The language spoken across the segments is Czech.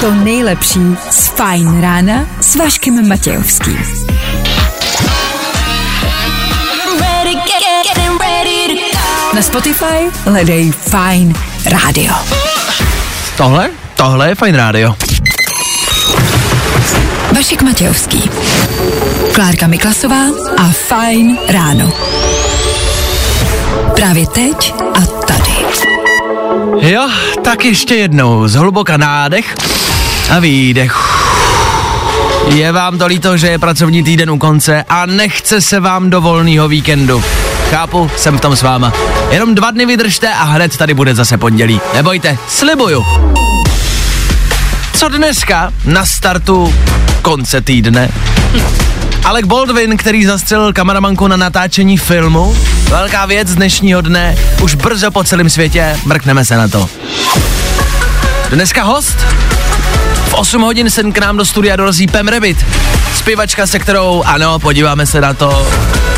To nejlepší z Fajn rána s Vaškem Matějovským. Na Spotify hledej Fajn rádio. Tohle je Fajn rádio. Vašek Matějovský, Klárka Miklasová a Fajn ráno. Právě teď a tady. Jo, tak ještě jednou, zhluboka nádech a výdech. Je vám to líto, že je pracovní týden u konce a nechce se vám do volného víkendu. Chápu, jsem v tom s váma. Jenom 2 dny vydržte a hned tady bude zase pondělí. Nebojte, slibuju. Co dneska na startu konce týdne? Alec Baldwin, který zastřelil kameramanku na natáčení filmu. Velká věc dnešního dne, už brzo po celém světě, mrkneme se na to. Dneska host? V 8 hodin se k nám do studia dorazí Pam Rabbit, zpěvačka, se kterou, ano, podíváme se na to,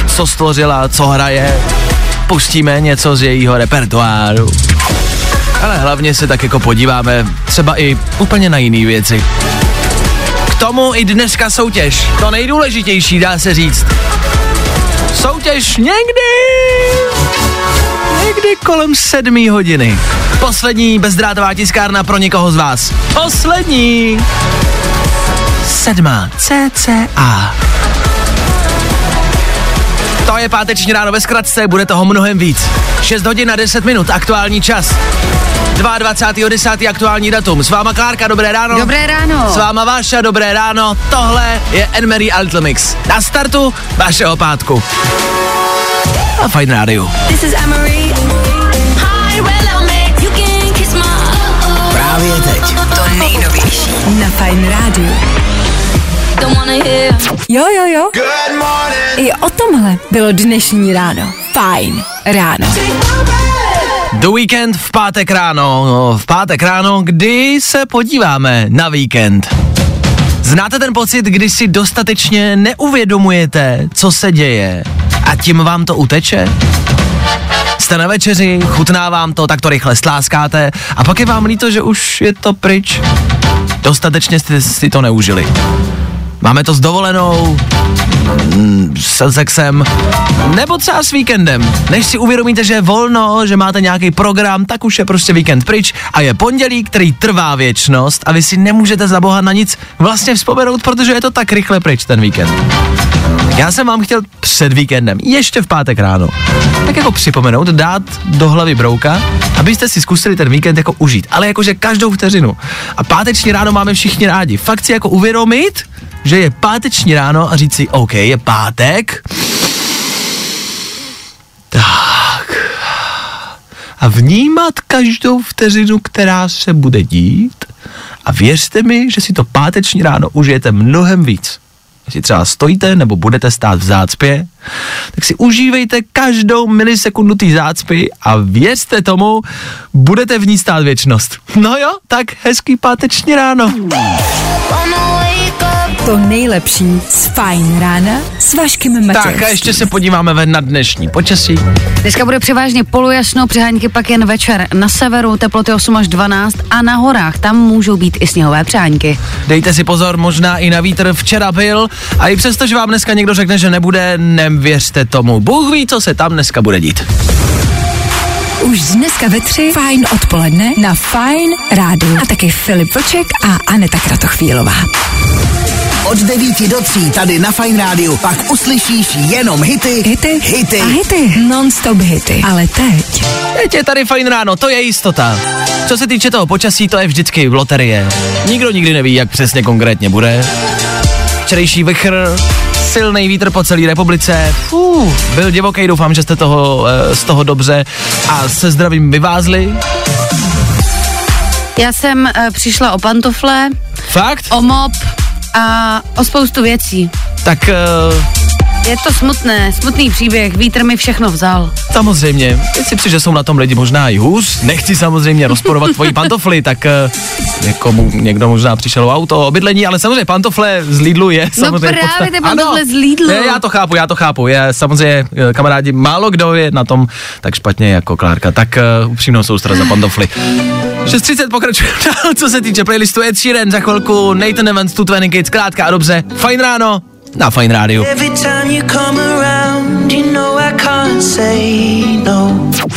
co stvořila, co hraje, pustíme něco z jejího repertoáru. Ale hlavně se tak jako podíváme třeba i úplně na jiné věci. K tomu i dneska soutěž, to nejdůležitější, dá se říct. Soutěž někdy kolem 7 hodin. Poslední bezdrátová tiskárna pro někoho z vás. Poslední. 7. CCA. To je páteční ráno ve zkratce, bude toho mnohem víc. 6:10, aktuální čas. 22.10. aktuální datum. S váma Klárka, dobré ráno. Dobré ráno. S váma Váša, dobré ráno. Tohle je Anne-Marie a Little Mix. Na startu vašeho pátku. A Fajn rádiu. Právě teď. To nejnovější. Na Fajn rádiu. Jo. I o tomhle bylo dnešní ráno. Fajn ráno. The Weeknd v pátek ráno, kdy se podíváme na víkend. Znáte ten pocit, když si dostatečně neuvědomujete, co se děje a tím vám to uteče? Jste na večeři, chutná vám to, tak to rychle sláskáte a pak je vám líto, že už je to pryč. Dostatečně jste si to neužili. Máme to s dovolenou, se sexem, nebo třeba s víkendem. Než si uvědomíte, že je volno, že máte nějaký program, tak už je prostě víkend pryč a je pondělí, který trvá věčnost a vy si nemůžete za boha na nic vlastně vzpomenout, protože je to tak rychle pryč ten víkend. Já jsem vám chtěl před víkendem, ještě v pátek ráno, tak jako připomenout, dát do hlavy brouka, abyste si zkusili ten víkend jako užít, ale jakože každou vteřinu. A páteční ráno máme všichni rádi. Fakt si jako uvědomit, že je páteční ráno a říct si, OK, je pátek. Tak. A vnímat každou vteřinu, která se bude dít. A věřte mi, že si to páteční ráno užijete mnohem víc. Jestli třeba stojíte nebo budete stát v zácpě, tak si užívejte každou milisekundu té zácpy a věřte tomu, budete v ní stát věčnost. No jo, tak hezký páteční ráno. To nejlepší z Fajn rána s Vaškem Matějovským. Tak a ještě se podíváme ven na dnešní počasí. Dneska bude převážně polojasno, přeháňky pak jen večer. Na severu teploty 8 až 12 a na horách tam můžou být i sněhové přeháňky. Dejte si pozor, možná i na vítr včera byl a i přesto, že vám dneska někdo řekne, že nebude, nevěřte tomu. Bůh ví, co se tam dneska bude dít. Už dneska ve 3 Fajn odpoledne na Fajn rádiu a taky Filip Voček a Aneta Kratochvílová. Od 9 do 3 tady na Fajn rádiu pak uslyšíš jenom hity. Non-stop hity. Ale teď je tady Fajn ráno, to je jistota. Co se týče toho počasí, to je vždycky loterie. Nikdo nikdy neví, jak přesně konkrétně bude. Včerejší vichr, silný vítr po celé republice, byl divoký, doufám, že jste z toho dobře a se zdravím vyvázli. Já jsem přišla o pantofle. Fakt? O mop. A o spoustu věcí. Tak Je to smutné, smutný příběh, vítr mi všechno vzal. Samozřejmě, myslím si, že jsou na tom lidi možná i hůř, nechci samozřejmě rozporovat tvoji pantofly, tak někomu, někdo možná přišel o auto, o bydlení, ale samozřejmě pantofle z Lidlu je samozřejmě. No právě ty pantofle z Lidlu. Já to chápu, je samozřejmě kamarádi, málo kdo je na tom tak špatně jako Klárka, tak upřímnou soustrast za pantofly. 6:30 pokračujeme dál, co se týče playlistu Ed Sheeran, za chvilku Nathan Evans, Twenty Kids, krátká a dobře, fajn ráno na Fajn rádiu.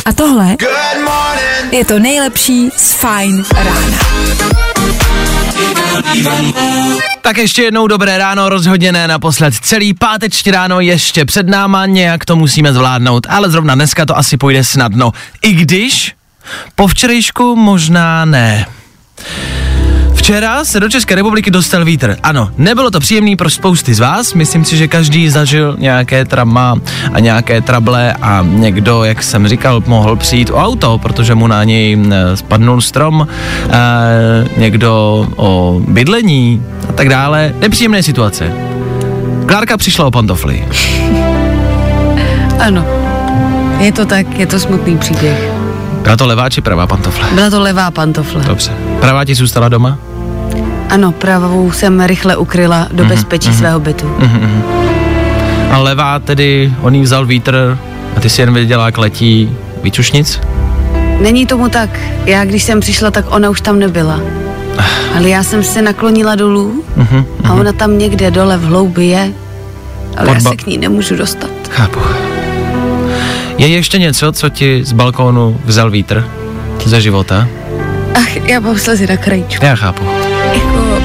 A tohle je to nejlepší z Fajn rána. Tak ještě jednou dobré ráno, rozhodně ne naposled. Celý páteční ráno ještě před náma, nějak to musíme zvládnout, ale zrovna dneska to asi půjde snadno. I když po včerejšku možná ne. Včera se do České republiky dostal vítr. Ano, nebylo to příjemný pro spousty z vás. Myslím si, že každý zažil nějaké trama a nějaké trable a někdo, jak jsem říkal, mohl přijít o auto, protože mu na něj spadnul strom, někdo o bydlení a tak dále. Nepříjemné situace. Klárka přišla o pantofly. Ano, je to tak, je to smutný příběh. Byla to levá či pravá pantofle? Byla to levá pantofle. Dobře. Pravá ti zůstala doma? Ano, pravou jsem rychle ukryla do bezpečí svého bytu. A levá tedy, on jí vzal vítr a ty si jen věděla, jak letí. Víc už nic? Není tomu tak. Já když jsem přišla, tak ona už tam nebyla. Ale já jsem se naklonila dolů a ona tam někde dole v hloubi je. Ale já se k ní nemůžu dostat. Chápu. Je ještě něco, co ti z balkónu vzal vítr ze života? Ach, já mám slzy na krajičku. Já chápu. Jako,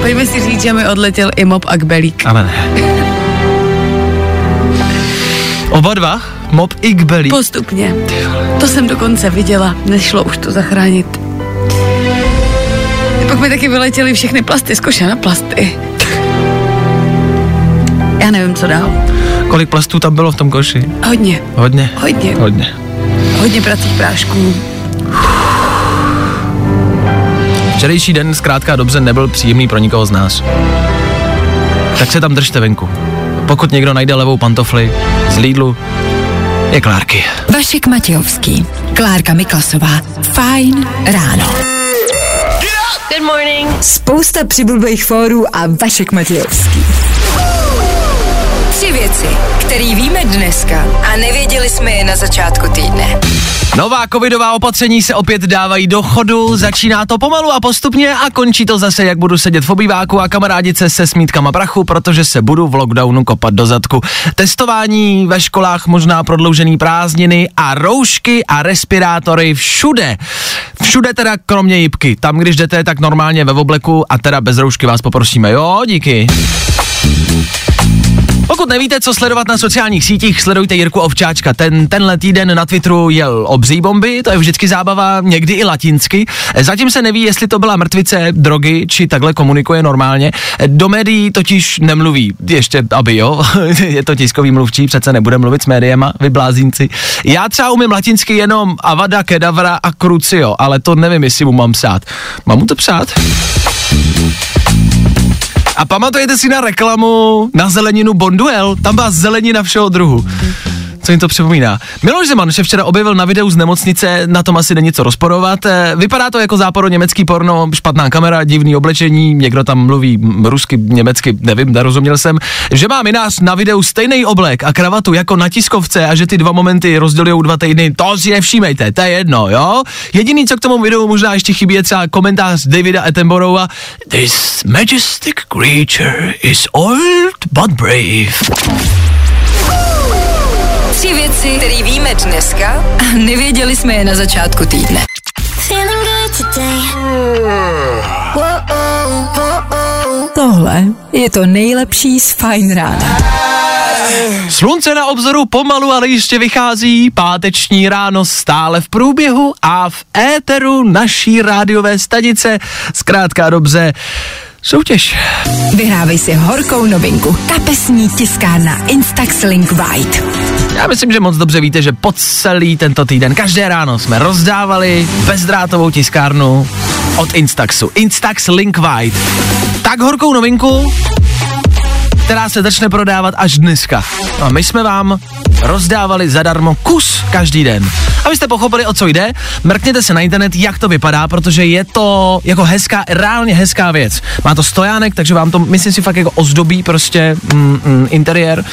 pojďme si říct, že mi odletěl i mop a kbelík. Ale ne. Oba dva? Mop i kbelík? Postupně. To jsem dokonce viděla, nešlo už to zachránit. Pak mi taky vyletěly všechny plasty, z koše na plasty. Já nevím, co dál. Kolik plastů tam bylo v tom koši? Hodně. Hodně? Hodně. Hodně. Hodně pracích prášků. Včerejší den zkrátka dobře nebyl příjemný pro nikoho z nás. Tak se tam držte venku. Pokud někdo najde levou pantofli z Lidlu, je Klárky. Vašek Matějovský, Klárka Miklasová, Fajn ráno. Good morning. Spousta přibulbých fórů a Vašek Matějovský. Tři věci, které víme dneska a nevěděli jsme je na začátku týdne. Nová covidová opatření se opět dávají do chodu, začíná to pomalu a postupně a končí to zase, jak budu sedět v obýváku a kamarádit se smítkama prachu, protože se budu v lockdownu kopat do zadku. Testování ve školách, možná prodloužený prázdniny a roušky a respirátory všude. Všude teda kromě JIPky. Tam, když jdete, tak normálně ve obleku a teda bez roušky vás poprosíme. Jo, díky. Pokud nevíte, co sledovat na sociálních sítích, sledujte Jirku Ovčáčka. Tenhle týden na Twitteru jel obří bomby, to je vždycky zábava, někdy i latinsky. Zatím se neví, jestli to byla mrtvice, drogy, či takhle komunikuje normálně. Do médií totiž nemluví, ještě aby jo, je to tiskový mluvčí, přece nebude mluvit s médiema, vy blázinci. Já třeba umím latinsky jenom avada, kedavra a crucio, ale to nevím, jestli mu mám psát. Mám mu to psát? A pamatujete si na reklamu na zeleninu Bonduel? Tam byla zelenina všeho druhu. Co jim to připomíná? Miloš Zeman se včera objevil na videu z nemocnice, na tom asi není co rozporovat. Vypadá to jako záporo německý porno, špatná kamera, divný oblečení, někdo tam mluví rusky, německy, nevím, nerozuměl jsem, že má minář na videu stejný oblek a kravatu jako na tiskovce a že ty dva momenty rozdělujou 2 týdny, to si nevšímejte, to je jedno, jo? Jediný, co k tomu videu možná ještě chybí, je třeba komentář Davida Attenborougha. This majestic creature is old but brave. Tři věci, které víme dneska a nevěděli jsme je na začátku týdne. Tohle je to nejlepší z Fajn rána. Slunce na obzoru pomalu, ale ještě vychází, páteční ráno stále v průběhu a v éteru naší rádiové stanice, zkrátka dobře, soutěž. Vyhrávej si horkou novinku. Kapesní tiskárna Instax Link White. Já myslím, že moc dobře víte, že po celý tento týden každé ráno jsme rozdávali bezdrátovou tiskárnu od Instaxu. Instax Link White. Tak horkou novinku která se začne prodávat až dneska. No a my jsme vám rozdávali zadarmo kus každý den. Abyste pochopili, o co jde, mrkněte se na internet, jak to vypadá, protože je to jako hezká, reálně hezká věc. Má to stojánek, takže vám to, myslím si, fakt jako ozdobí prostě interiér.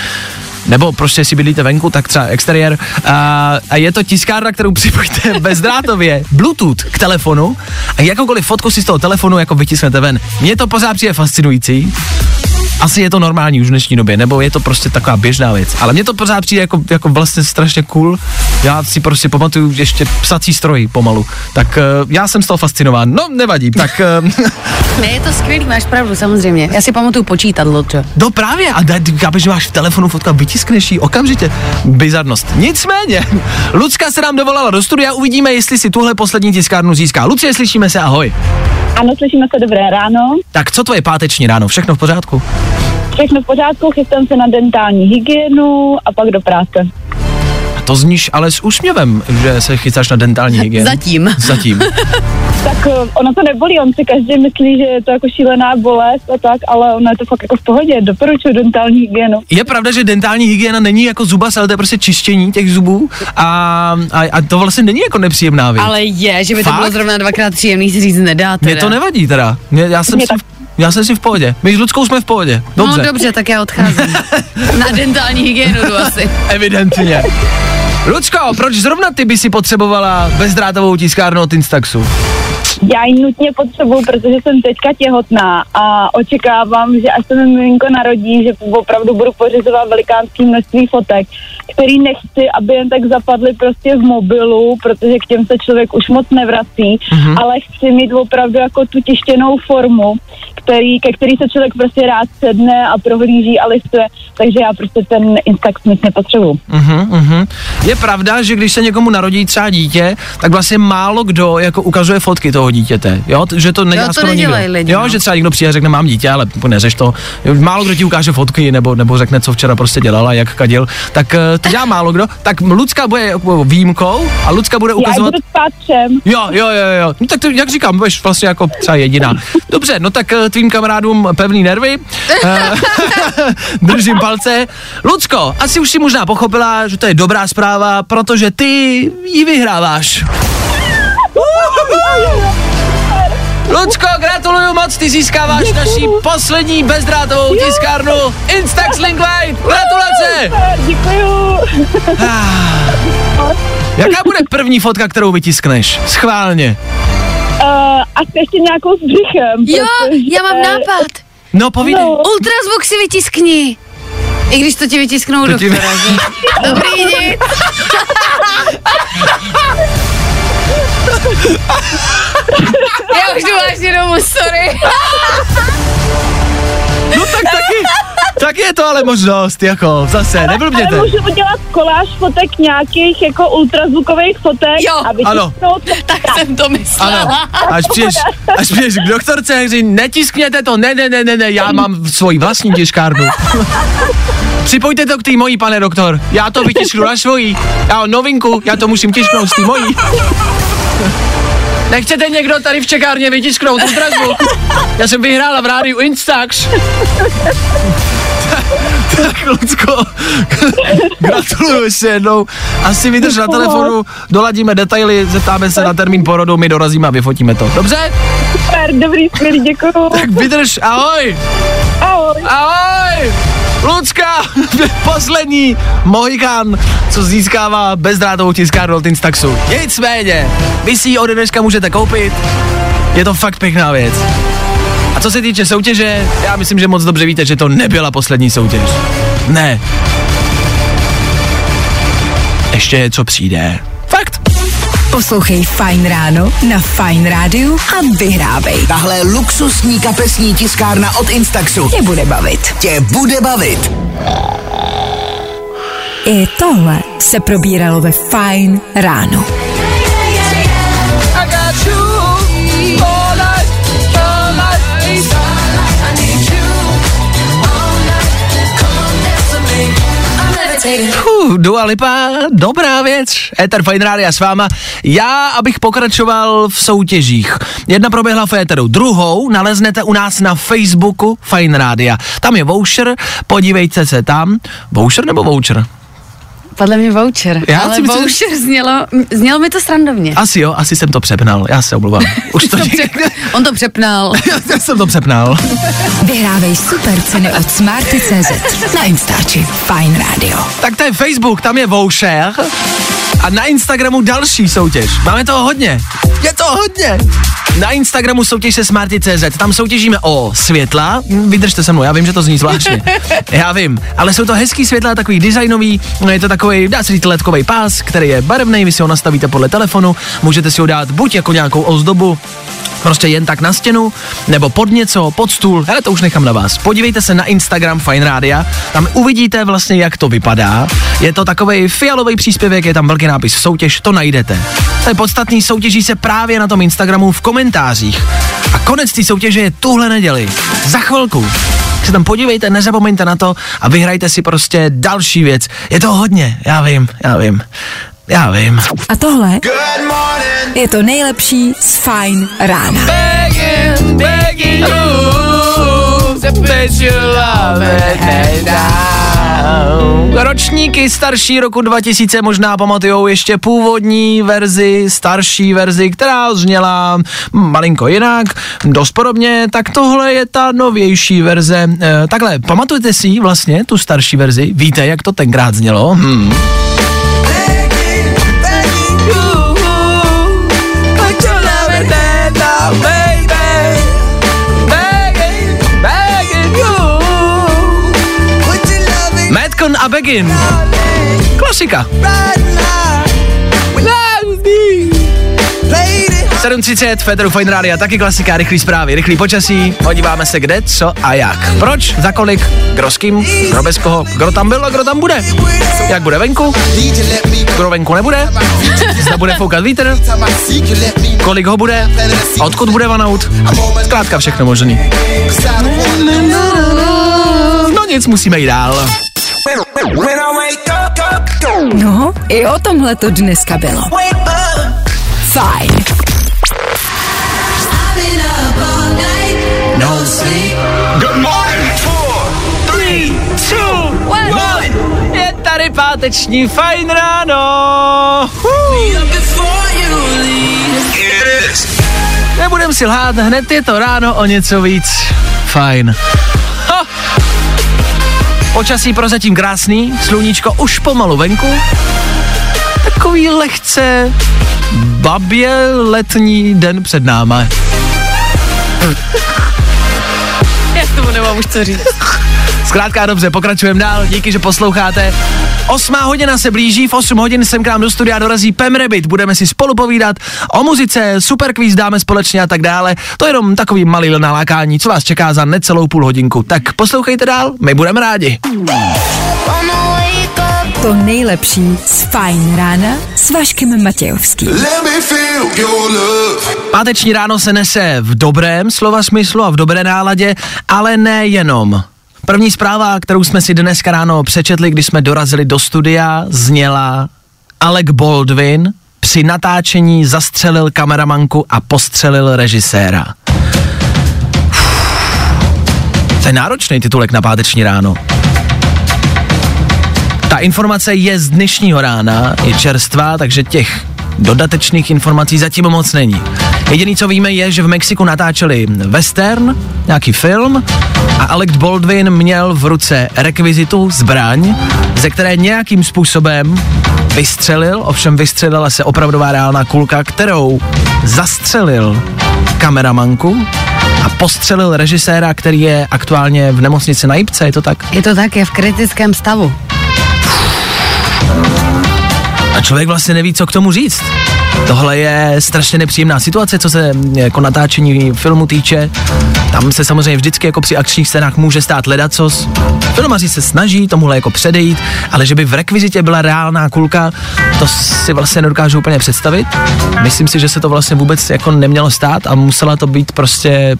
Nebo prostě, jestli bydlíte venku, tak třeba exteriér. A je to tiskárna, kterou připojíte bezdrátově Bluetooth k telefonu a jakoukoliv fotku si z toho telefonu jako vytisknete ven. Mně to pořád přijde fascinující. Asi je to normální už v dnešní době, nebo je to prostě taková běžná věc. Ale mně to pořád přijde jako vlastně strašně cool. Já si prostě pamatuju ještě psací stroj pomalu. Tak já jsem z toho fascinován. No, nevadí. Tak ne, je to skvělý, máš pravdu, samozřejmě. Já si pamatuju počítadlo, čo. No právě, a že máš v telefonu fotka, vytiskneš ji okamžitě. Bizarnost. Nicméně, Lucka se nám dovolala do studia, uvidíme, jestli si tuhle poslední tiskárnu získá. Lucie, slyšíme se, ahoj. Ano, slyšíme se, dobré ráno. Tak co tvoje páteční ráno, všechno v pořádku? Všechno v pořádku, chystám se na dentální hygienu a pak do práce. A to zníš ale s úsměvem, že se chystáš na dentální hygienu. Zatím. Tak ono to nebolí, on si každý myslí, že je to jako šílená bolest a tak, ale ono je to fakt jako v pohodě, doporučuji dentální hygienu. Je pravda, že dentální hygiena není jako zubas, ale to je prostě čištění těch zubů a to vlastně není jako nepříjemná věc. Ale je, že by fakt? To bylo zrovna dvakrát příjemný, si říct nedá teda. Mě to nevadí teda, já jsem si v pohodě. My s Luckou jsme v pohodě. Dobře. No dobře, tak já odcházím. Na dentální hygienu jdu asi. Evidentně. Lucko, proč zrovna ty by si potřebovala bezdrátovou tiskárnu od Instaxu? Já ji nutně potřebuju, protože jsem teďka těhotná a očekávám, že až se mi miminko narodí, že opravdu budu pořizovat velikánské množství fotek, který nechci, aby jen tak zapadly prostě v mobilu, protože k těm se člověk už moc nevrací, ale chci mít opravdu jako tu tištěnou formu, ke který se člověk prostě rád sedne a prohlíží a listuje, takže já prostě ten Instax nic nepotřebuju. Je pravda, že když se někomu narodí třeba dítě, tak vlastně málo kdo jako ukazuje fotky toho dítěte, jo, že to nedělá skoro nikdo. Jo, že třeba někdo přijde a řekne, mám dítě, ale neřeš to. Málo kdo ti ukáže fotky nebo řekne, co včera prostě dělala, jak kadil, tak to dělá málo kdo. Tak Lucka bude výjimkou a Lucka bude ukazovat. Já budu spát třem. Jo. No tak to, jak říkám, budeš vlastně jako třeba jediná. Dobře, no tak tvým kamarádům pevný nervy. Držím palce. Lucko, asi už si možná pochopila, že to je dobrá zpráva, protože ty ji vyhráváš. Lucko, gratuluju moc, ty získáváš naší poslední bezdrátovou tiskárnu Instax Link Wide. Gratulace! Děkuju. Jaká bude první fotka, kterou vytiskneš? Schválně. Asi ještě nějakou s břichem. Jo, protože já mám nápad. No, povídej. No. Ultrazvuk si vytiskni. I když to ti vytisknou doktora. Dobrý nic. Já už jdu vážně domů, sorry. No tak taky je to ale možnost, jako zase, neblbněte. Ale můžu udělat koláž fotek nějakých jako ultrazvukových fotek. Jo, ano, tak jsem to myslela. Ano, až přijdeš k doktorce, říct, netiskněte to, ne, já mám svoji vlastní tiskárnu. Připojte to k té mojí, pane doktor, já to vytisknu na svojí, já novinku, já to musím tisknout s té mojí. Nechcete někdo tady v čekárně vytisknout ultrazvuk? Já jsem vyhrála v rádiu Instax. Tak, Lucko, gratuluju ještě jednou. Asi vydrž na telefonu, doladíme detaily, zeptáme se na termín porodu, my dorazíme a vyfotíme to. Dobře? Super, dobrý, skvělý, děkuju. Tak vydrž, ahoj. Ahoj. Lucka, poslední Mohikán, co získává bezdrátovou tiskárnu od Instaxu. Nicméně, vy si ji od dneška můžete koupit, je to fakt pěkná věc. A co se týče soutěže, já myslím, že moc dobře víte, že to nebyla poslední soutěž. Ne. Ještě co přijde. Fakt. Poslouchej Fajn ráno na Fajn rádiu a vyhrávej. Tahle luxusní kapesní tiskárna od Instaxu tě bude bavit. I tohle se probíralo ve Fajn ráno. Dua Lipa, dobrá věc. Éter Fajn rádia s váma. Já, abych pokračoval v soutěžích. Jedna proběhla v éteru, druhou naleznete u nás na Facebooku Fajn rádia. Tam je voucher, podívejte se tam. Voucher nebo voucher? Podle mě voucher, ale voucher znělo mi to srandovně. Asi jo, asi jsem to přepnal, já se omluvám. Už to on to přepnal. Já jsem to přepnal. Vyhrávej super ceny od Smarty.cz na Instači Fajn rádio. Tak to je Facebook, tam je voucher a na Instagramu další soutěž. Máme toho hodně, je to hodně. Na Instagramu soutěž se Smarty.cz, tam soutěžíme o světla, vydržte se mnou, já vím, že to zní zvláštně, já vím, ale jsou to hezký světla, takový designový, je to takový, dá se říct, letkový pás, který je barevný, vy si ho nastavíte podle telefonu, můžete si ho dát buď jako nějakou ozdobu, prostě jen tak na stěnu, nebo pod něco, pod stůl, hele, to už nechám na vás. Podívejte se na Instagram Fajn rádia, tam uvidíte vlastně, jak to vypadá. Je to takovej fialový příspěvek, je tam velký nápis soutěž, to najdete. To je podstatný, soutěží se právě na tom Instagramu v komentářích. A konec té soutěže je tuhle neděli. Za chvilku. Se tam podívejte, nezapomeňte na to a vyhrajte si prostě další věc. Je to hodně, já vím. A tohle je to nejlepší z Fajn rána. Begging ročníky starší roku 2000 možná pamatujou ještě původní verzi, starší verzi, která zněla malinko jinak, dost podobně, tak tohle je ta novější verze. Takhle, pamatujete si vlastně tu starší verzi? Víte, jak to tenkrát znělo? A Begin. Klasika. 7.30, Federu Fajn rádia, taky klasika, rychlý zprávy, rychlý počasí, podíváme se kde, co a jak. Proč, za kolik, kdo s kým, kdo bez koho, kdo tam byl a kdo tam bude. Jak bude venku, kdo venku nebude, zda bude foukat vítr, kolik ho bude, odkud bude vanout, zkrátka všechno možný. No nic, musíme jít dál. No, i o tomhle to dneska bylo. Fajn. No sleep. Good morning. 4, 3, 2, 1. Je tady páteční Fajn ráno. Nebudem si lhát, hned je to ráno o něco víc. Fajn. Počasí prozatím krásný, sluníčko už pomalu venku, takový lehce babě letní den před náma. Já tomu nemám už co říct. Zkrátka dobře, pokračujeme dál, díky, že posloucháte. 8:00 se blíží, v 8:00 sem k nám do studia dorazí Pam Rabbit, budeme si spolu povídat o muzice, super kvíz dáme společně a tak dále. To je jenom takový malý nalákání, co vás čeká za necelou půl hodinku. Tak poslouchejte dál, my budeme rádi. To nejlepší z Fajn rána s Vaškem Matějovským. Páteční ráno se nese v dobrém slova smyslu a v dobré náladě, ale nejenom. První zpráva, kterou jsme si dneska ráno přečetli, když jsme dorazili do studia, zněla: Alec Baldwin při natáčení zastřelil kameramanku a postřelil režiséra. To je náročný titulek na páteční ráno. Ta informace je z dnešního rána, je čerstvá, takže těch dodatečných informací zatím moc není. Jediné, co víme, je, že v Mexiku natáčeli western, nějaký film, a Alec Baldwin měl v ruce rekvizitu, zbraň, ze které nějakým způsobem vystřelil, ovšem vystřelila se opravdová reálná kulka, kterou zastřelil kameramanku a postřelil režiséra, který je aktuálně v nemocnici na JIPce, je to tak? Je to tak, je v kritickém stavu. A člověk vlastně neví, co k tomu říct. Tohle je strašně nepříjemná situace, co se jako natáčení filmu týče. Tam se samozřejmě vždycky jako při akčních scénách může stát ledacos. Filmaři se snaží tomuhle jako předejít, ale že by v rekvizitě byla reálná kulka, to si vlastně nedokážu úplně představit. Myslím si, že se to vlastně vůbec jako nemělo stát a musela to být prostě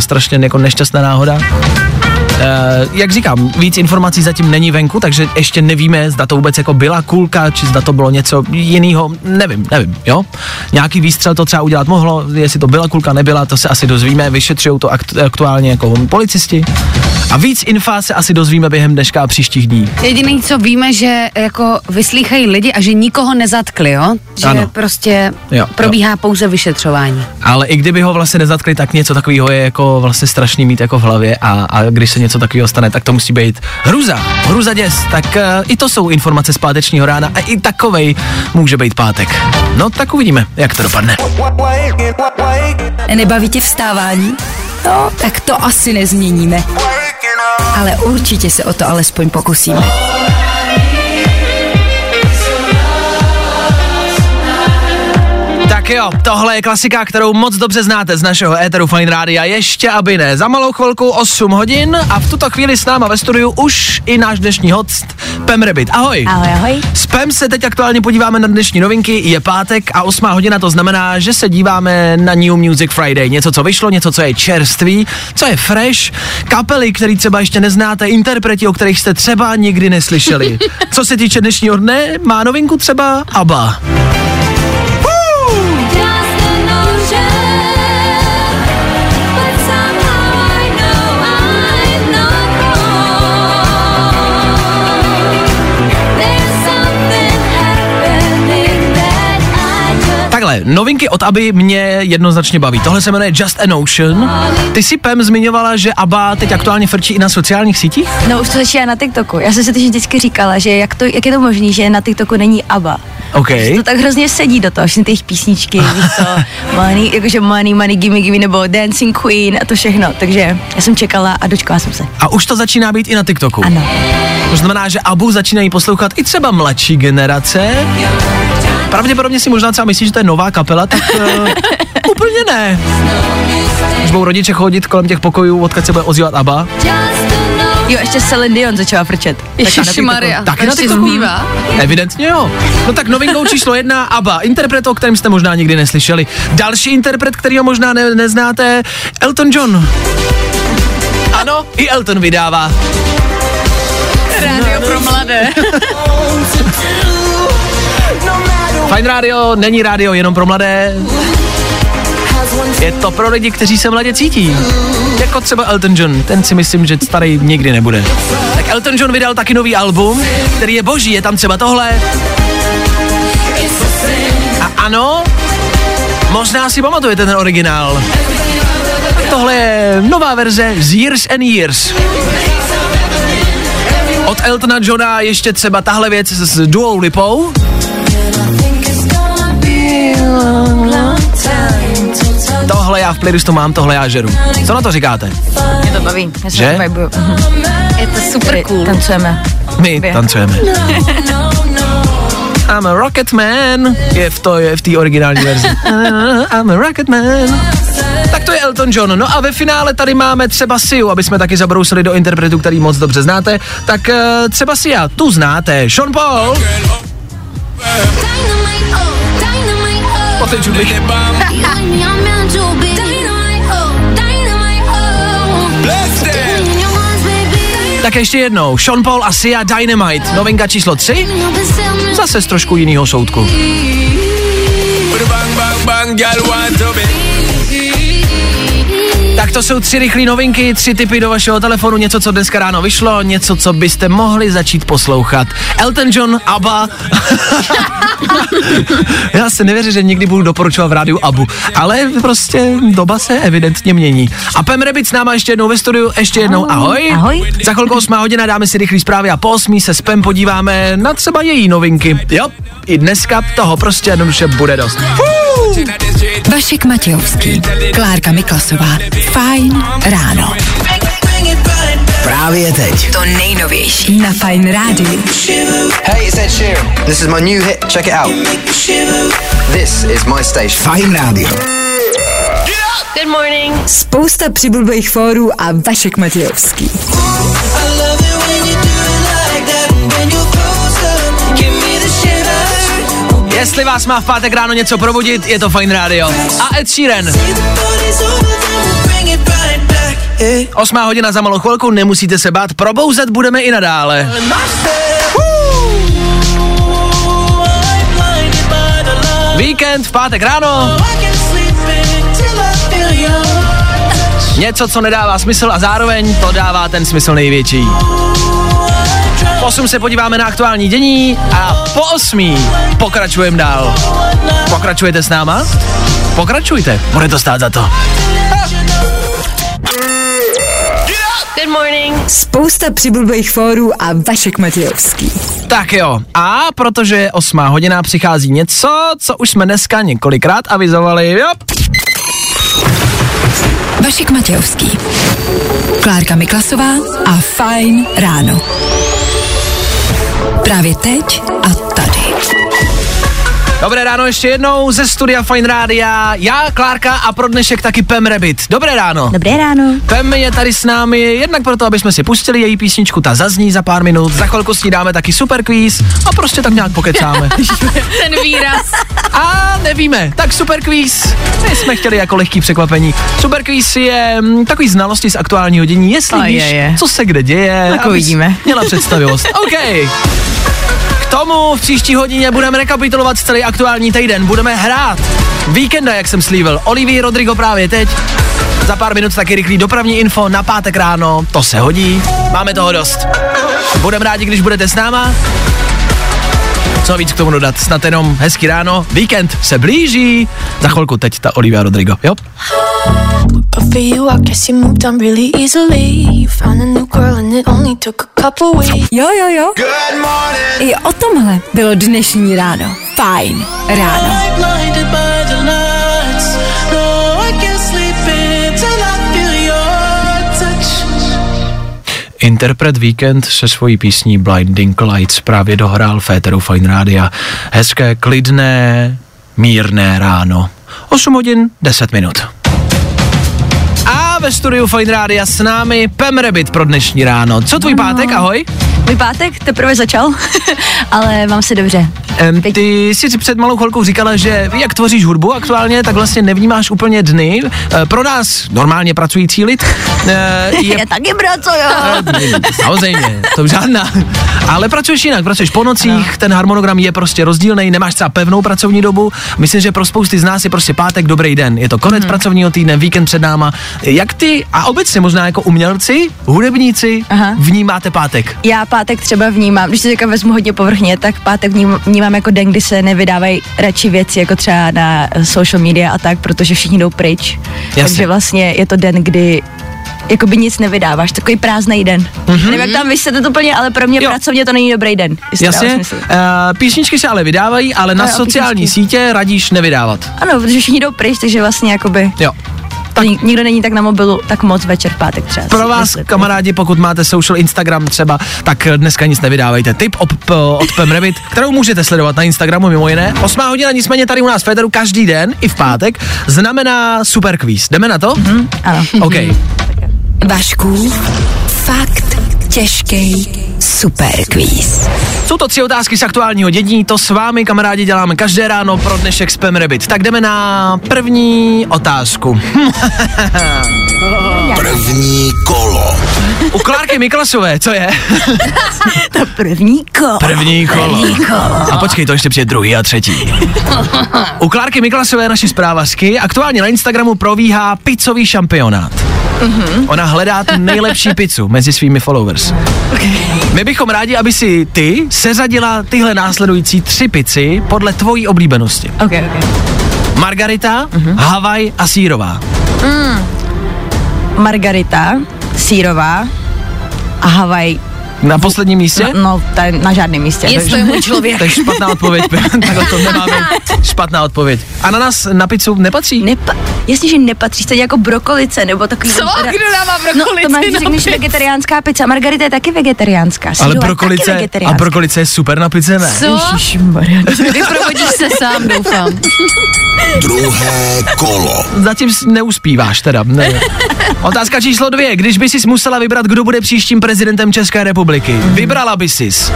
strašně jako nešťastná náhoda. Jak říkám, víc informací zatím není venku, takže ještě nevíme, zda to vůbec jako byla kulka, či zda to bylo něco jiného, nevím, jo. Nějaký výstřel to třeba udělat mohlo, jestli to byla kulka, nebyla, to se asi dozvíme, vyšetřují to aktuálně jako policisti. A víc infá se asi dozvíme během dneška a příštích dní. Jediné, co víme, že jako vyslýchají lidi a že nikoho nezatkli, jo? Že ano. Prostě jo, probíhá pouze vyšetřování. Ale i kdyby ho vlastně nezatkli, tak něco takového je jako vlastně strašný mít jako v hlavě a když se něco takového stane, tak to musí být hruza děs. Tak i to jsou informace z pátečního rána a i takovej může být pátek. No tak uvidíme, jak to dopadne. Nebaví tě vstávání? No, tak to asi nezměníme. Ale určitě se o to alespoň pokusíme. Tak jo, tohle je klasika, kterou moc dobře znáte z našeho éteru Fajn rádia, ještě aby ne. Za malou chvilku 8 hodin a v tuto chvíli s náma ve studiu už i náš dnešní host Pam Rabbit. Ahoj. Ahoj. S Pam se teď aktuálně podíváme na dnešní novinky, je pátek a 8 hodina, to znamená, že se díváme na New Music Friday. Něco, co vyšlo, něco, co je čerstvý, co je fresh, kapely, které třeba ještě neznáte, interpreti, o kterých jste třeba nikdy neslyšeli. Co se týče dnešního dne, má novinku třeba ABBA. Takhle, novinky od ABBY mě jednoznačně baví. Tohle se jmenuje Just an Ocean. Ty si, Pam, zmiňovala, že ABBA teď aktuálně frčí i na sociálních sítích? No už to začíná na TikToku. Já jsem si teď vždycky říkala, že jak je to možné, že na TikToku není ABBA. Okay. To tak hrozně sedí do toho, všechny ty jejich písničky, víš co, money, jakože money, gimme, gimme, nebo Dancing Queen a to všechno, takže já jsem čekala a dočkala jsem se. A už to začíná být i na TikToku. Ano. To znamená, že ABBU začínají poslouchat i třeba mladší generace. Pravděpodobně si možná třeba myslí, že to je nová kapela, tak úplně ne. Už budou rodiče chodit kolem těch pokojů, odkud se bude ozývat ABBA. Jo, ještě Celine Dion začala frčet. Ježišmarja, taky na TikToku zpívá. Evidentně jo. No tak novinkou číslo 1 ABBA, interpret, o kterém jste možná nikdy neslyšeli. Další interpret, kterýho možná neznáte, Elton John. Ano, i Elton vydává. Rádio pro mladé. Fajn rádio není rádio jenom pro mladé. Je to pro lidi, kteří se mladě cítí. Jako třeba Elton John, ten si myslím, že starý nikdy nebude. Tak Elton John vydal taky nový album, který je boží, je tam třeba tohle. A ano, možná si pamatujete ten originál. Tohle je nová verze z Years and Years. Od Eltona Johna ještě třeba tahle věc s Duou Lipou. Tohle já v playlistu mám, tohle já žeru. Co na to říkáte? Mě to baví, já se vibuju. Je to super cool. Tancujeme. My tancujeme. I'm a rocket man. Je v té originální verzi. I'm a rocket man. Tak to je Elton John. No a ve finále tady máme třeba Siu, aby jsme taky zabrousili do interpretů, který moc dobře znáte. Tak třeba Sia, tu znáte. Sean Paul. Tak ještě jednou, Sean Paul a Sia, Dynamite, novinka číslo 3, zase z trošku jinýho soudku. Tak to jsou 3 rychlé novinky, 3 tipy do vašeho telefonu, něco, co dneska ráno vyšlo, něco, co byste mohli začít poslouchat. Elton John, ABBA. Já se nevěřím, že nikdy budu doporučovat v rádiu ABBU, ale prostě doba se evidentně mění. A Pam Rabbit s náma ještě jednou ve studiu, ještě jednou ahoj. Ahoj. Za chvilku 8 hodina dáme si rychlý zprávy a po 8 se s Pam podíváme na třeba její novinky. Jo, i dneska toho prostě jednoduše bude dost. Vašek Matějovský, Klárka Miklasová, Fajn ráno. Právě teď. To nejnovější na Fajn rádiu. Hey, it's Ed Sheeran. This is my new hit, check it out. This is my station. Fajn rádio. Good morning. Spousta přibulbých fórů a Vašek Matějovský. Jestli vás má v pátek ráno něco probudit, je to Fajn rádio. A Ed Sheeran. 8 hodina za malou chvilku, nemusíte se bát, probouzet budeme i nadále. Víkend v pátek ráno. Něco, co nedává smysl a zároveň to dává ten smysl největší. Po 8 se podíváme na aktuální dění a po 8 pokračujeme dál. Pokračujete s náma? Pokračujte, bude to stát za to. Good morning. Spousta přibulbých fórů a Vašek Matějovský. Tak jo, a protože je 8 hodina, přichází něco, co už jsme dneska několikrát avizovali, jo. Vašek Matějovský, Klárka Miklasová a Fajn ráno. Právě teď a tady. Dobré ráno ještě jednou ze studia Fajn rádia. Já, Klárka a pro dnešek taky Pam Rabbit. Dobré ráno. Dobré ráno. Pam je tady s námi jednak proto, aby jsme si pustili její písničku, ta zazní za pár minut. Za chvilku si dáme taky super kvíz a prostě tak nějak pokecáme. Ten výraz. A nevíme, tak super kvíz. My jsme chtěli jako lehký překvapení. Super kvíz je takový znalosti z aktuálního dění, jestli víš, co se kde děje. Tak uvidíme. Měla představivost. OK. Tomu v příští hodině budeme rekapitulovat celý aktuální týden. Budeme hrát víkenda, jak jsem slíbil. Olivia Rodrigo právě teď. Za pár minut taky rychlý dopravní info na pátek ráno. To se hodí. Máme toho dost. Budeme rádi, když budete s náma. Co víc k tomu dodat? Snad jenom hezký ráno. Víkend se blíží. Za chvilku teď ta Olivia Rodrigo. Jo? Jo. I o tomhle bylo dnešní ráno. Fajn ráno. Interpret Weekend se svojí písní Blinding Lights právě dohrál v éteru Fajn rádia. Hezké, klidné, mírné ráno. 8 hodin, 10 minut. A ve studiu Fajn rádia s námi Pam Rabbit pro dnešní ráno. Co tvůj pátek, ahoj? Můj pátek teprve začal, ale mám se dobře. Ty jsi před malou chvilkou říkala, že jak tvoříš hudbu aktuálně, tak vlastně nevnímáš úplně dny. Pro nás, normálně pracující lid... Já taky pracuju. Samozřejmě, to žádná. Ale pracuješ jinak, pracuješ po nocích, no. Ten harmonogram je prostě rozdílný, nemáš třeba pevnou pracovní dobu. Myslím, že pro spousty z nás je prostě pátek dobrý den. Je to konec pracovního týdne, víkend před náma. Jak ty a obecně možná jako umělci, hudebníci vnímáte pátek? Já pátek třeba vnímám, když to teďka vezmu hodně povrchně, tak pátek vnímám jako den, kdy se nevydávají radši věci, jako třeba na social media a tak, protože všichni jdou pryč. Jasně. Takže vlastně je to den, kdy jakoby nic nevydáváš, takový prázdnej den. Nevím, jak tam vysvětlit úplně, ale pro mě pracovně to není dobrý den. Jasně, písničky se ale vydávají, ale na sociální sítě radíš nevydávat. Ano, protože všichni jdou pryč, takže vlastně jakoby... Jo. Nikdo není tak na mobilu, tak moc večer pátek třeba. Pro vás, kamarádi, pokud máte social Instagram třeba, tak dneska nic nevydávejte. Tip od Pam Rabbit, kterou můžete sledovat na Instagramu mimo jiné. 8 hodina, nicméně tady u nás v éteru každý den, i v pátek, znamená super kvíz. Jdeme na to? Ano. OK. Vašku, fakt těžký super kvíz. Jsou to 3 otázky z aktuálního dění, to s vámi, kamarádi, děláme každé ráno pro dnešek s Pam Rabbit. Tak jdeme na první otázku. První kolo. U Klárky Miklasové, co je? To první kolo. První kolo. A počkej, to ještě přijde druhý a třetí. U Klárky Miklasové, naší zprávařky, aktuálně na Instagramu probíhá pizzový šampionát. Ona hledá tu nejlepší pizzu mezi svými followers. My bychom rádi, aby si ty seřadila tyhle následující 3 pizzy podle tvojí oblíbenosti. Margarita, Havaj a sírová. Margarita, sírová a Havaj. Na posledním místě? No, na žádném místě. Jestli je můj člověk. To je špatná odpověď. Takhle to nemáme. Špatná odpověď. Ananas na pizzu nepatří? Jasně, že nepatří. Jste jako brokolice nebo takový... Co? Kdo dává brokolici? No, to máš, když řekneš vegetariánská pizza. Margarita je taky vegetariánská. Ale brokolice, a brokolice je super na pizze, ne? Co? Ježišmarja. Vyprovodíš se sám, doufám. Druhé kolo. Zatím neuspíváš teda. Ne. Otázka číslo 2. Když by si musela vybrat, kdo bude příštím prezidentem České republiky, vybrala by sis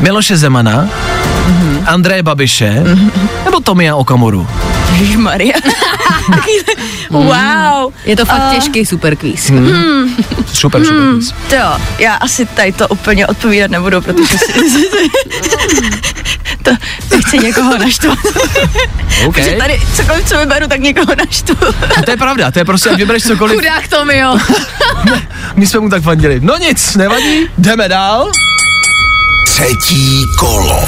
Miloše Zemana, Andreje Babiše nebo Tomia Okamuru? Ježmaria. Wow. Je to fakt těžký superkvíz. Super superkvíz. Jo, já asi tady to úplně odpovídat nebudu, protože to nechci někoho naštvat. Okay. Protože tady cokoliv, co vyberu, tak někoho naštvu. To je pravda, to je prostě, ať vybereš cokoliv. Chudák Tomio. My jsme mu tak fandili. No nic, nevadí, jdeme dál. Třetí kolo.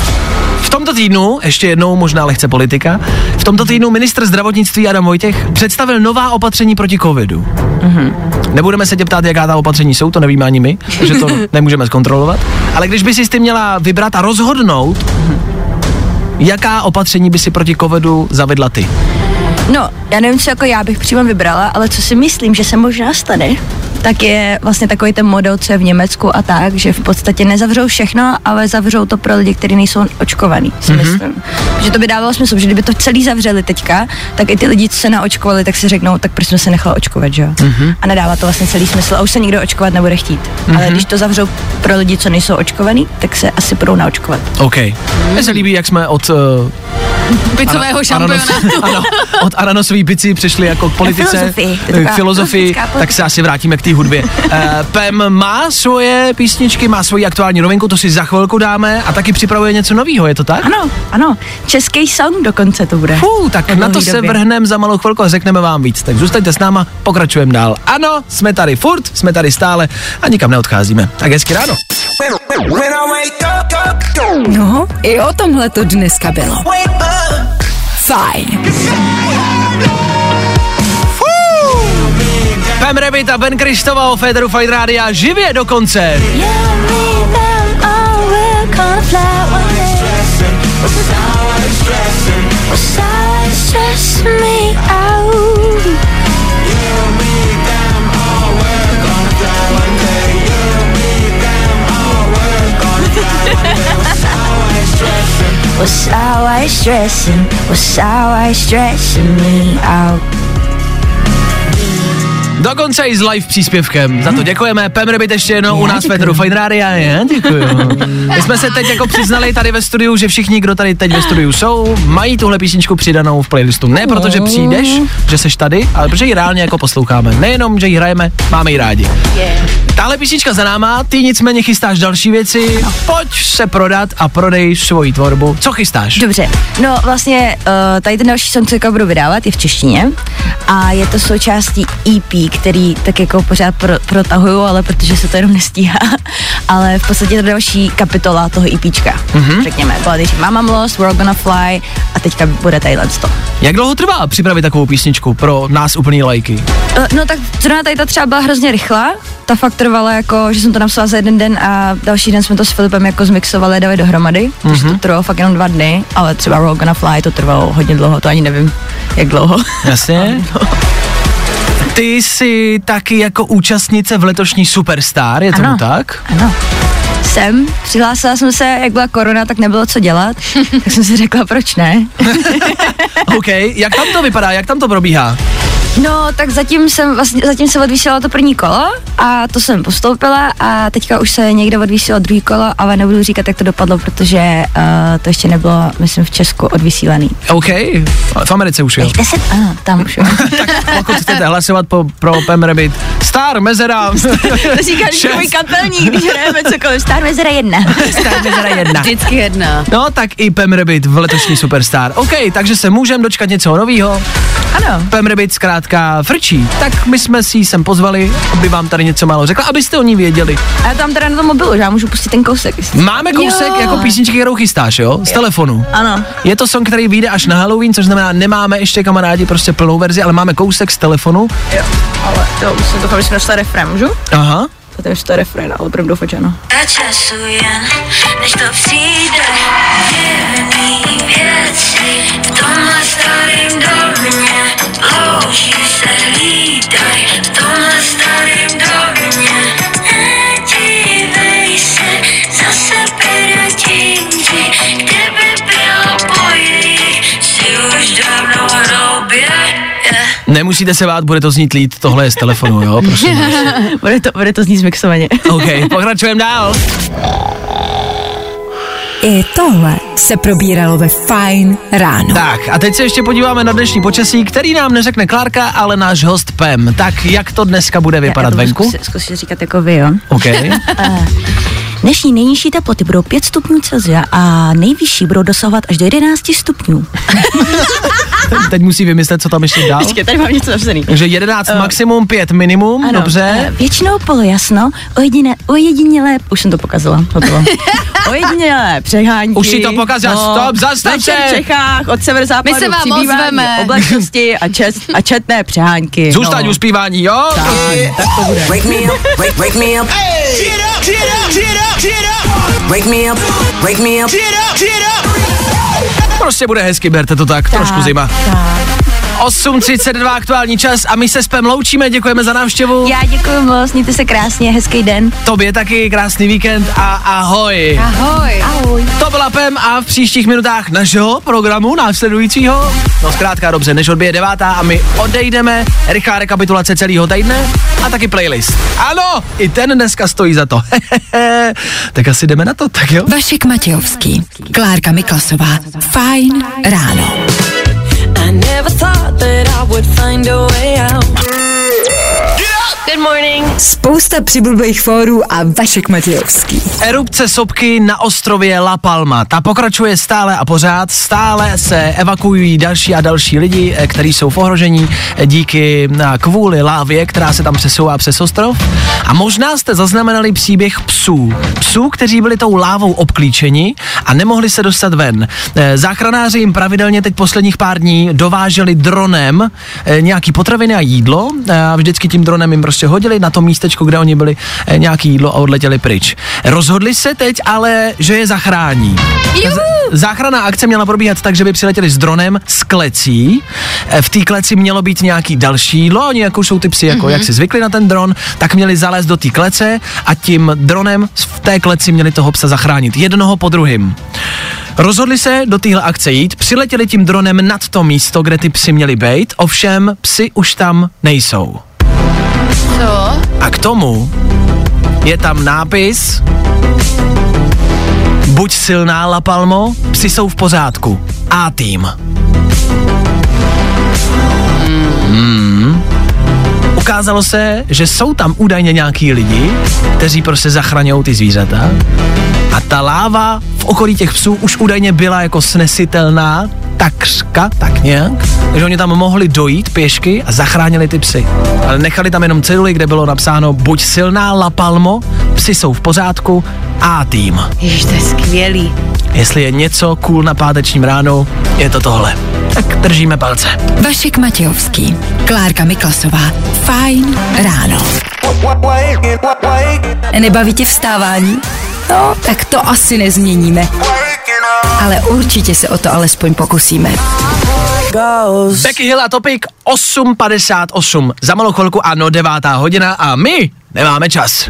V tomto týdnu, ještě jednou možná lehce politika, v tomto týdnu ministr zdravotnictví Adam Vojtěch představil nová opatření proti covidu. Mm-hmm. Nebudeme se tě ptát, jaká ta opatření jsou, to nevíme ani my, takže to nemůžeme zkontrolovat. Ale když by si ty měla vybrat a rozhodnout, jaká opatření by si proti covidu zavedla ty? No, já nevím, co jako já bych přímo vybrala, ale co si myslím, že se možná stane, tak je vlastně takový ten model, co je v Německu a tak, že v podstatě nezavřou všechno, ale zavřou to pro lidi, kteří nejsou očkovaní, si myslím. Že to by dávalo smysl, že kdyby to celý zavřeli teďka, tak i ty lidi, co se naočkovali, tak si řeknou, tak proč jsem se nechal očkovat, že jo? A nedává to vlastně celý smysl a už se nikdo očkovat nebude chtít. Ale když to zavřou pro lidi, co nejsou očkovaní, tak se asi budou naočkovat. OK. Mně se líbí, jak jsme od picového šampionátu. Ano, od ananasové pici přešli jako k politice, k filozofii, tak se asi vrátíme k té hudbě. Pam má svoje písničky, má svoji aktuální novinku, to si za chvilku dáme a taky připravuje něco novýho, je to tak? Ano, ano, český song dokonce to bude. Tak na to se vrhneme za malou chvilku a řekneme vám víc, tak zůstaňte s náma, pokračujeme dál. Ano, jsme tady furt, jsme tady stále a nikam neodcházíme. Tak hezky ráno. No, i o tomhle to dneska bylo. Fajn. Pam Rabbit a Ben Kristova o Féteru Fajn rádia živě dokonce. Was always stressing, was always stressing me out. Dokonce i s live příspěvkem. Za to děkujeme. Pam Rabbit ještě jednou u nás Féteru Fajn rádia. Já děkuju. My jsme se teď jako přiznali tady ve studiu, že všichni, kdo tady teď ve studiu jsou, mají tuhle písničku přidanou v playlistu. Ne proto, že přijdeš, že seš tady, ale protože ji reálně jako posloucháme. Nejenom, že ji hrajeme, máme ji rádi. Tahle písnička za náma, ty nicméně chystáš další věci. Pojď se prodat a prodej svoji tvorbu. Co chystáš? Dobře. No vlastně tady ten další song, co jako budu vydávat, je v češtině a je to součástí EP, který tak jako pořád protahuju, ale protože se to jenom nestíhá. Ale v podstatě to další kapitola toho EPčka. Řekněme, byla teď Mama Lost, We're Gonna Fly a teďka bude tadyhle to. Jak dlouho trvá připravit takovou písničku pro nás úplný lajky? No tak zrovna tady ta třeba byla hrozně rychlá. Ta fakt trvala jako, že jsem to napsala za jeden den a další den jsme to s Filipem jako zmixovali a dali dohromady. Takže to trvalo fakt jenom 2 dny, ale třeba We're Gonna Fly to trvalo hodně dlouho, to ani nevím, jak dlouho. Jasně. Ty jsi taky jako účastnice v letošní Superstar, je tomu tak? Ano, jsem. Přihlásila jsem se, jak byla korona, tak nebylo co dělat, tak jsem si řekla, proč ne? OK, jak tam to vypadá, jak tam to probíhá? No, tak zatím se odvysílalo to první kolo a to jsem postoupila a teďka už se někde odvysílalo druhý kolo, ale nebudu říkat, jak to dopadlo, protože to ještě nebylo, myslím, v Česku odvysílaný. OK, v Americe už jo. Ano, tam už jo. Tak pokud chcete hlasovat pro Pam Rabbit, Star Mezera. To říkáš, že můj kapelník, když hrajeme cokoliv. Star Mezera 1. Star Mezera 1. Vždycky 1. No, tak i Pam Rabbit v letošní Superstar. OK, takže se můžeme dočkat něco nového. Ano. Pam Rabbit zkrátka frčí, tak my jsme si ji sem pozvali, aby vám tady něco málo řekla, abyste o ní věděli. A já tam teda na tom mobilu, že já můžu pustit ten kousek. Máme kousek jako písničky, kterou chystáš, jo? Z telefonu. Ano. Je to song, který vyjde až na Halloween, což znamená, nemáme ještě kamarádi prostě plnou verzi, ale máme kousek z telefonu. Jo, ale to už jsem doufám, že jsme našla refrén, můžu? Aha. To je to refrén, ale opravdu doufám, že ano. A času jen, než to přijde, věrný věci, v tomhle starým domě, louží se hlídaj, v tomhle starým domě, nedívej se, zase pěratím ti, kdyby bylo bojí, si už dávno hrobě. Nemusíte se bát, bude to znít líd, tohle je z telefonu, jo, prosím. bude to znít zmixovaně. OK, pokračujeme dál. I tohle se probíralo ve Fajn ráno. Tak a teď se ještě podíváme na dnešní počasí, který nám neřekne Klárka, ale náš host Pam. Tak jak to dneska bude vypadat já venku? Zkusím říkat jako vy, jo? OK. Dnešní nejnižší teploty budou 5 stupňů Celsia a nejvyšší budou dosahovat až do 11 stupňů. Teď musí vymyslet, co tam ještě dál. Počkej, tady mám něco napsaný. Takže 11 maximum, 5 minimum, ano, dobře. Většinou polojasno, ojedinělé, už jsem to pokazala, hotovo. Ojedinělé přehánky. Už si to pokazala, no, stop, zastavte. Večer v Čechách od severozápadu přibývání oblačnosti a četné přehánky. Zůstaň u zpívání, jo? Tak to bude. Wake me up, wake me up, wake me up. Prostě bude hezky, berte to tak, trošku zima. 8:32 aktuální čas a my se s Pem loučíme, děkujeme za návštěvu. Já děkuji moc, mějte se krásně, hezký den. Tobě taky krásný víkend a ahoj. Ahoj. Ahoj. To byla Pem a v příštích minutách našeho programu následujícího, no zkrátka dobře, než odbije 9:00 a my odejdeme, rychlá rekapitulace celého týdne a taky playlist. Ano, i ten dneska stojí za to. Tak asi jdeme na to, tak jo? Vašek Matějovský, Klárka Miklasová, Fajn ráno. I never thought that I would find a way out. Good morning. Spousta přibulbých fórů a Vašek Matějovský. Erupce sopky na ostrově La Palma. Ta pokračuje stále a pořád. Stále se evakuují další a další lidi, kteří jsou v ohrožení díky kvůli lávě, která se tam přesouvá přes ostrov. A možná jste zaznamenali příběh psů. Psů, kteří byli tou lávou obklíčeni a nemohli se dostat ven. Záchranáři jim pravidelně teď posledních pár dní dováželi dronem nějaký potraviny a jídlo. A vždycky tím dronem jim prostě hodili na to místečko, kde oni byli, nějaký jídlo a odletěli pryč. Rozhodli se teď ale, že je zachrání. Záchranná akce měla probíhat tak, že by přiletěli s dronem z klecí. V té kleci mělo být nějaký další jídlo, oni jako jsou ty psi, jako jak si zvykli na ten dron, tak měli zalézt do té klece a tím dronem v té kleci měli toho psa zachránit. Jednoho po druhým. Rozhodli se do téhle akce jít, přiletěli tím dronem nad to místo, kde ty psi měli být, ovšem psi už tam nejsou. Co? A k tomu je tam nápis: buď silná, La Palmo, psi jsou v pořádku. A tým. Ukázalo se, že jsou tam údajně nějaký lidi, kteří prostě zachraňují ty zvířata. A ta láva v okolí těch psů už údajně byla jako snesitelná, takřka, tak nějak. Takže oni tam mohli dojít pěšky a zachránili ty psy. Ale nechali tam jenom ceduli, kde bylo napsáno: buď silná, La Palmo, psi jsou v pořádku, a tým. Ježiš, to je skvělý. Jestli je něco cool na pátečním ránu, je to tohle. Tak držíme palce. Vašek Matějovský, Klárka Miklasová, Fajn ráno. Nebaví tě vstávání? No, tak to asi nezměníme. Ale určitě se o to alespoň pokusíme. Becky Hill a Topik, 8:58. Za malou chvilku, ano, 9:00 a my nemáme čas.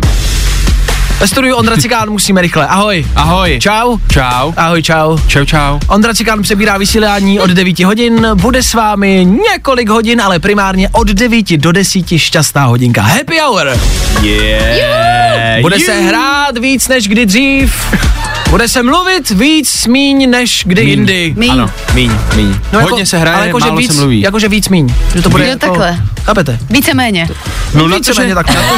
Ve studiu Ondra Cikán, musíme rychle. Ahoj. Ahoj. Čau. Čau. Ahoj, čau. Čau, čau. Ondra Cikán přebírá vysílání od 9 hodin, bude s vámi několik hodin, ale primárně od 9 do 10 šťastná hodinka. Happy hour. Yeah. Bude se hrát víc než kdy dřív. Bude se mluvit víc míň než kdy jindy. Ano, míň. No jako, hodně se hraje, ale jako, málo víc, se mluví. Jakože víc míň. Že to bude jako, takhle. Chápete? Víceméně. No na to,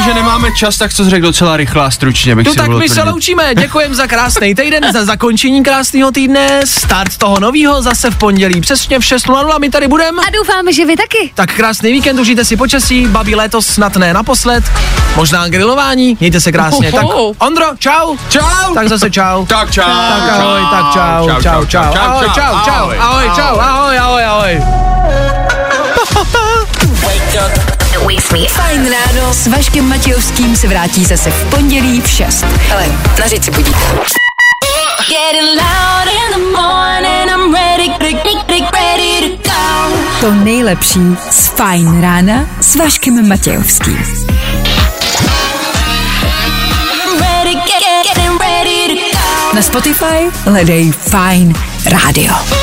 že nemáme čas, tak co jsi řekl docela rychle a stručně. No tak my se loučíme, děkujeme za krásný týden, za zakončení krásného týdne, start toho novýho zase v pondělí přesně v 6:00 my tady budeme. A doufáme, že vy taky. Tak krásný víkend, užijte si počasí, babí léto snad ne naposled, možná grilování, mějte se krásně. Tak Ondro, čau. Tak zase čau. Tak čau. Tak ahoj, tak čau. Ahoj. Fajn ráno s Vaškem Matějovským se vrátí zase v pondělí v 6. Ale na řici budíte. To nejlepší z Fajn rána s Vaškem Matějovským. Na Spotify hledej Fajn rádio.